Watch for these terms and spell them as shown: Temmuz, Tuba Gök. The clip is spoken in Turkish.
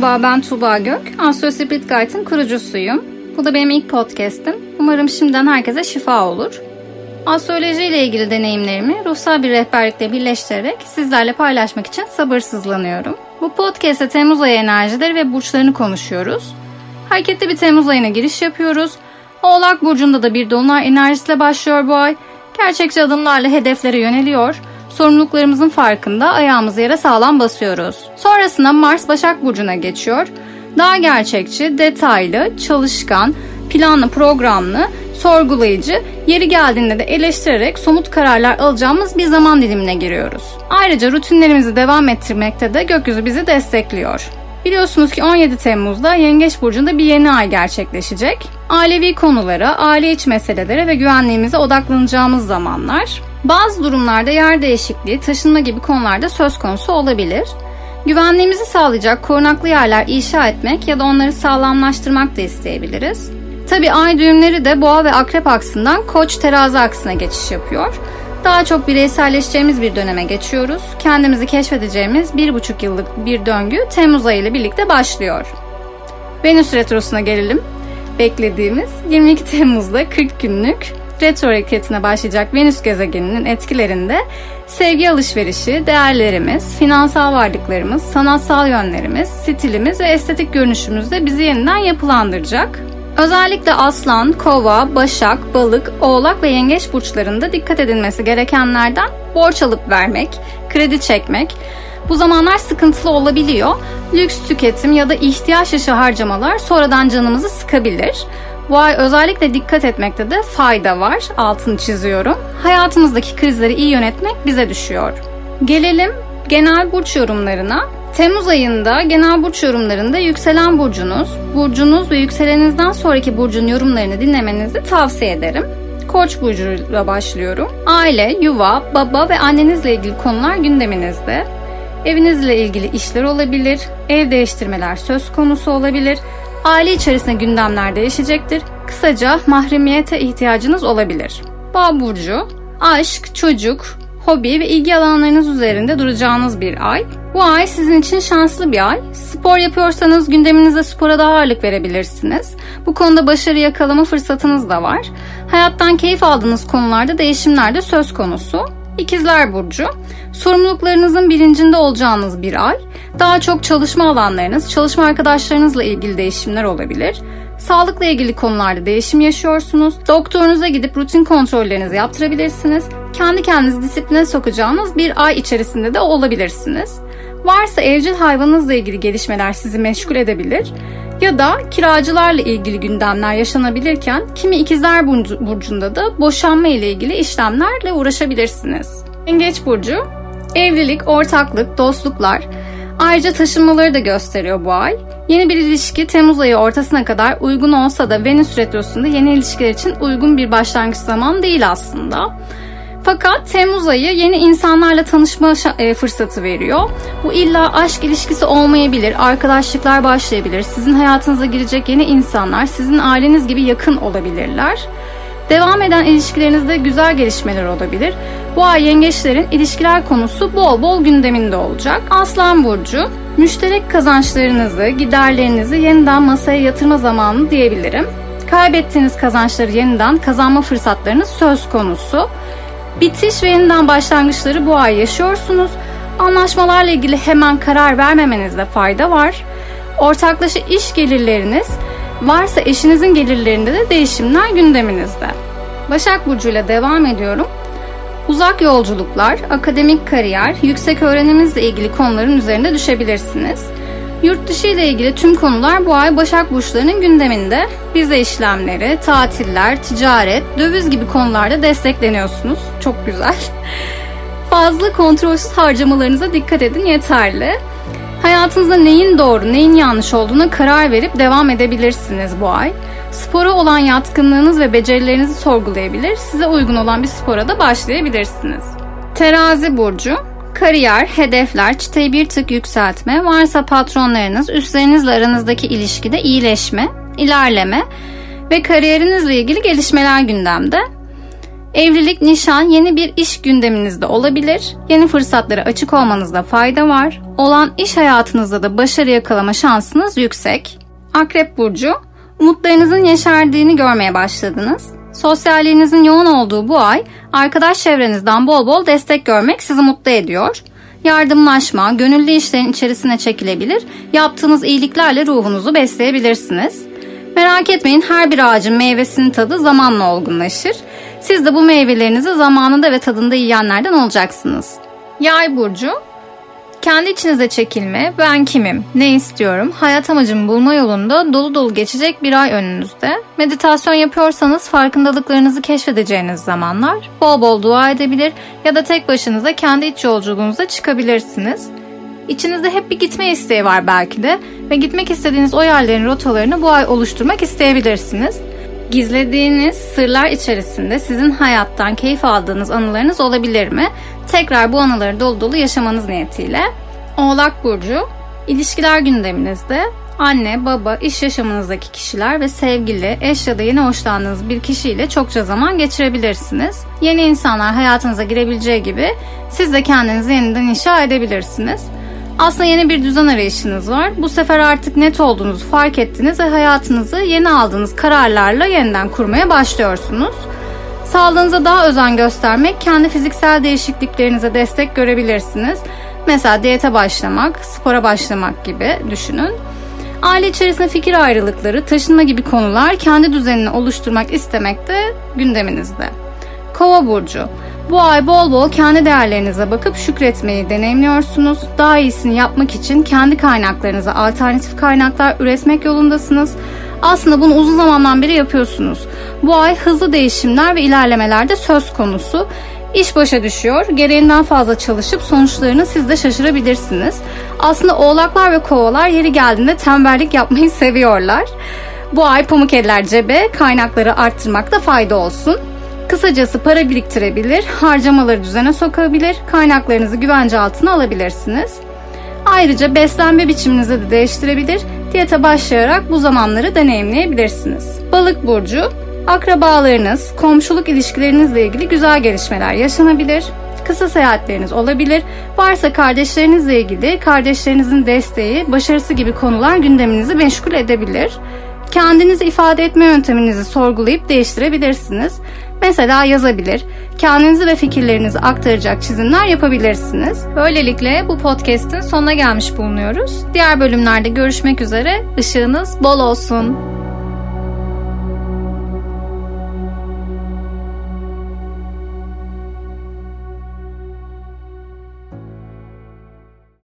Merhaba, ben Tuba Gök. Astro Spirit Guide'ın kurucusuyum. Bu da benim ilk podcast'im. Umarım şimdiden herkese şifa olur. Astroloji ile ilgili deneyimlerimi ruhsal bir rehberlikle birleştirerek sizlerle paylaşmak için sabırsızlanıyorum. Bu podcast'te Temmuz ayı enerjileri ve burçlarını konuşuyoruz. Hareketli bir Temmuz ayına giriş yapıyoruz. Oğlak burcunda da bir dolunay enerjisiyle başlıyor bu ay. Gerçekçi adımlarla hedeflere yöneliyor. Sorumluluklarımızın farkında, ayağımızı yere sağlam basıyoruz. Sonrasında Mars Başak Burcu'na geçiyor. Daha gerçekçi, detaylı, çalışkan, planlı, programlı, sorgulayıcı, yeri geldiğinde de eleştirerek somut kararlar alacağımız bir zaman dilimine giriyoruz. Ayrıca rutinlerimizi devam ettirmekte de gökyüzü bizi destekliyor. Biliyorsunuz ki 17 Temmuz'da Yengeç Burcu'nda bir yeni ay gerçekleşecek. Ailevi konulara, aile iç meselelere ve güvenliğimize odaklanacağımız zamanlar. Bazı durumlarda yer değişikliği, taşınma gibi konularda söz konusu olabilir. Güvenliğimizi sağlayacak korunaklı yerler inşa etmek ya da onları sağlamlaştırmak da isteyebiliriz. Tabii ay düğümleri de Boğa ve Akrep aksından Koç-Terazi aksına geçiş yapıyor. Daha çok bireyselleşeceğimiz bir döneme geçiyoruz. Kendimizi keşfedeceğimiz 1,5 yıllık bir döngü Temmuz ayı ile birlikte başlıyor. Venüs Retrosu'na gelelim. Beklediğimiz 22 Temmuz'da 40 günlük retro hareketine başlayacak Venüs gezegeninin etkilerinde sevgi alışverişi, değerlerimiz, finansal varlıklarımız, sanatsal yönlerimiz, stilimiz ve estetik görünüşümüz de bizi yeniden yapılandıracak. Özellikle Aslan, Kova, Başak, Balık, Oğlak ve Yengeç burçlarında dikkat edilmesi gerekenlerden borç alıp vermek, kredi çekmek. Bu zamanlar sıkıntılı olabiliyor. Lüks tüketim ya da ihtiyaç dışı harcamalar sonradan canımızı sıkabilir. Bu ay özellikle dikkat etmekte de fayda var. Altını çiziyorum. Hayatımızdaki krizleri iyi yönetmek bize düşüyor. Gelelim genel burç yorumlarına. Temmuz ayında genel burç yorumlarında yükselen burcunuz ve yükselenizden sonraki burcun yorumlarını dinlemenizi tavsiye ederim. Koç burcuyla başlıyorum. Aile, yuva, baba ve annenizle ilgili konular gündeminizde. Evinizle ilgili işler olabilir, ev değiştirmeler söz konusu olabilir. Aile içerisinde gündemler değişecektir. Kısaca mahremiyete ihtiyacınız olabilir. Boğa burcu, aşk, çocuk, hobi ve ilgi alanlarınız üzerinde duracağınız bir ay. Bu ay sizin için şanslı bir ay. Spor yapıyorsanız gündeminize spora daha ağırlık verebilirsiniz. Bu konuda başarı yakalama fırsatınız da var. Hayattan keyif aldığınız konularda değişimler de söz konusu. İkizler Burcu, sorumluluklarınızın bilincinde olacağınız bir ay. Daha çok çalışma alanlarınız, çalışma arkadaşlarınızla ilgili değişimler olabilir. Sağlıkla ilgili konularda değişim yaşıyorsunuz. Doktorunuza gidip rutin kontrollerinizi yaptırabilirsiniz. Kendi kendinizi disipline sokacağınız bir ay içerisinde de olabilirsiniz. Varsa evcil hayvanınızla ilgili gelişmeler sizi meşgul edebilir ya da kiracılarla ilgili gündemler yaşanabilirken kimi ikizler burcunda da boşanma ile ilgili işlemlerle uğraşabilirsiniz. Yengeç burcu, evlilik, ortaklık, dostluklar, ayrıca taşınmaları da gösteriyor bu ay. Yeni bir ilişki Temmuz ayı ortasına kadar uygun olsa da Venüs Retrosu'nda yeni ilişkiler için uygun bir başlangıç zamanı değil aslında. Fakat Temmuz ayı yeni insanlarla tanışma fırsatı veriyor. Bu illa aşk ilişkisi olmayabilir, arkadaşlıklar başlayabilir, sizin hayatınıza girecek yeni insanlar sizin aileniz gibi yakın olabilirler. Devam eden ilişkilerinizde güzel gelişmeler olabilir. Bu ay yengeçlerin ilişkiler konusu bol bol gündeminde olacak. Aslan Burcu, müşterek kazançlarınızı, giderlerinizi yeniden masaya yatırma zamanı diyebilirim. Kaybettiğiniz kazançları yeniden kazanma fırsatlarınız söz konusu. Bitiş ve yeniden başlangıçları bu ay yaşıyorsunuz. Anlaşmalarla ilgili hemen karar vermemenizde fayda var. Ortaklaşa iş gelirleriniz, varsa eşinizin gelirlerinde de değişimler gündeminizde. Başak Burcu ile devam ediyorum. Uzak yolculuklar, akademik kariyer, yüksek öğrenimizle ilgili konuların üzerine düşebilirsiniz. Yurt dışı ile ilgili tüm konular bu ay Başak Burçları'nın gündeminde. Vize işlemleri, tatiller, ticaret, döviz gibi konularda destekleniyorsunuz. Çok güzel. Fazla kontrolsüz harcamalarınıza dikkat edin yeterli. Hayatınızda neyin doğru, neyin yanlış olduğuna karar verip devam edebilirsiniz bu ay. Spora olan yatkınlığınız ve becerilerinizi sorgulayabilir, size uygun olan bir spora da başlayabilirsiniz. Terazi Burcu, kariyer, hedefler, çıtayı bir tık yükseltme, varsa patronlarınız, üstlerinizle aranızdaki ilişkide iyileşme, ilerleme ve kariyerinizle ilgili gelişmeler gündemde. Evlilik, nişan, yeni bir iş gündeminizde olabilir. Yeni fırsatlara açık olmanızda fayda var. Olan iş hayatınızda da başarı yakalama şansınız yüksek. Akrep burcu, umutlarınızın yeşerdiğini görmeye başladınız. Sosyalliğinizin yoğun olduğu bu ay, arkadaş çevrenizden bol bol destek görmek sizi mutlu ediyor. Yardımlaşma, gönüllü işlerin içerisine çekilebilir. Yaptığınız iyiliklerle ruhunuzu besleyebilirsiniz. Merak etmeyin, her bir ağacın meyvesinin tadı zamanla olgunlaşır. Siz de bu meyvelerinizi zamanında ve tadında yiyenlerden olacaksınız. Yay burcu, kendi içinize çekilme, ben kimim, ne istiyorum, hayat amacımı bulma yolunda dolu dolu geçecek bir ay önünüzde. Meditasyon yapıyorsanız farkındalıklarınızı keşfedeceğiniz zamanlar, bol bol dua edebilir ya da tek başınıza kendi iç yolculuğunuza çıkabilirsiniz. İçinizde hep bir gitme isteği var belki de ve gitmek istediğiniz o yerlerin rotalarını bu ay oluşturmak isteyebilirsiniz. Gizlediğiniz sırlar içerisinde sizin hayattan keyif aldığınız anılarınız olabilir mi? Tekrar bu anıları dolu dolu yaşamanız niyetiyle. Oğlak burcu, ilişkiler gündeminizde anne, baba, iş yaşamınızdaki kişiler ve sevgili, eş ya da yeni hoşlandığınız bir kişiyle çokça zaman geçirebilirsiniz. Yeni insanlar hayatınıza girebileceği gibi siz de kendinizi yeniden inşa edebilirsiniz. Aslında yeni bir düzen arayışınız var. Bu sefer artık net olduğunuzu fark ettiniz ve hayatınızı yeni aldığınız kararlarla yeniden kurmaya başlıyorsunuz. Sağlığınıza daha özen göstermek, kendi fiziksel değişikliklerinize destek görebilirsiniz. Mesela diyete başlamak, spora başlamak gibi düşünün. Aile içerisinde fikir ayrılıkları, taşınma gibi konular, kendi düzenini oluşturmak istemek de gündeminizde. Kova burcu, bu ay bol bol kendi değerlerinize bakıp şükretmeyi deneyimliyorsunuz. Daha iyisini yapmak için kendi kaynaklarınıza alternatif kaynaklar üretmek yolundasınız. Aslında bunu uzun zamandan beri yapıyorsunuz. Bu ay hızlı değişimler ve ilerlemeler de söz konusu. İş başa düşüyor, gereğinden fazla çalışıp sonuçlarını siz de şaşırabilirsiniz. Aslında oğlaklar ve kovalar yeri geldiğinde tembellik yapmayı seviyorlar. Bu ay pamuk eller cebe, kaynakları arttırmakta fayda olsun. Kısacası para biriktirebilir, harcamaları düzene sokabilir, kaynaklarınızı güvence altına alabilirsiniz. Ayrıca beslenme biçiminizi de değiştirebilir, diyete başlayarak bu zamanları deneyimleyebilirsiniz. Balık burcu, akrabalarınız, komşuluk ilişkilerinizle ilgili güzel gelişmeler yaşanabilir, kısa seyahatleriniz olabilir, varsa kardeşlerinizle ilgili kardeşlerinizin desteği, başarısı gibi konular gündeminizi meşgul edebilir. Kendinizi ifade etme yönteminizi sorgulayıp değiştirebilirsiniz. Mesela yazabilir, kendinizi ve fikirlerinizi aktaracak çizimler yapabilirsiniz. Böylelikle bu podcast'in sonuna gelmiş bulunuyoruz. Diğer bölümlerde görüşmek üzere. Işığınız bol olsun.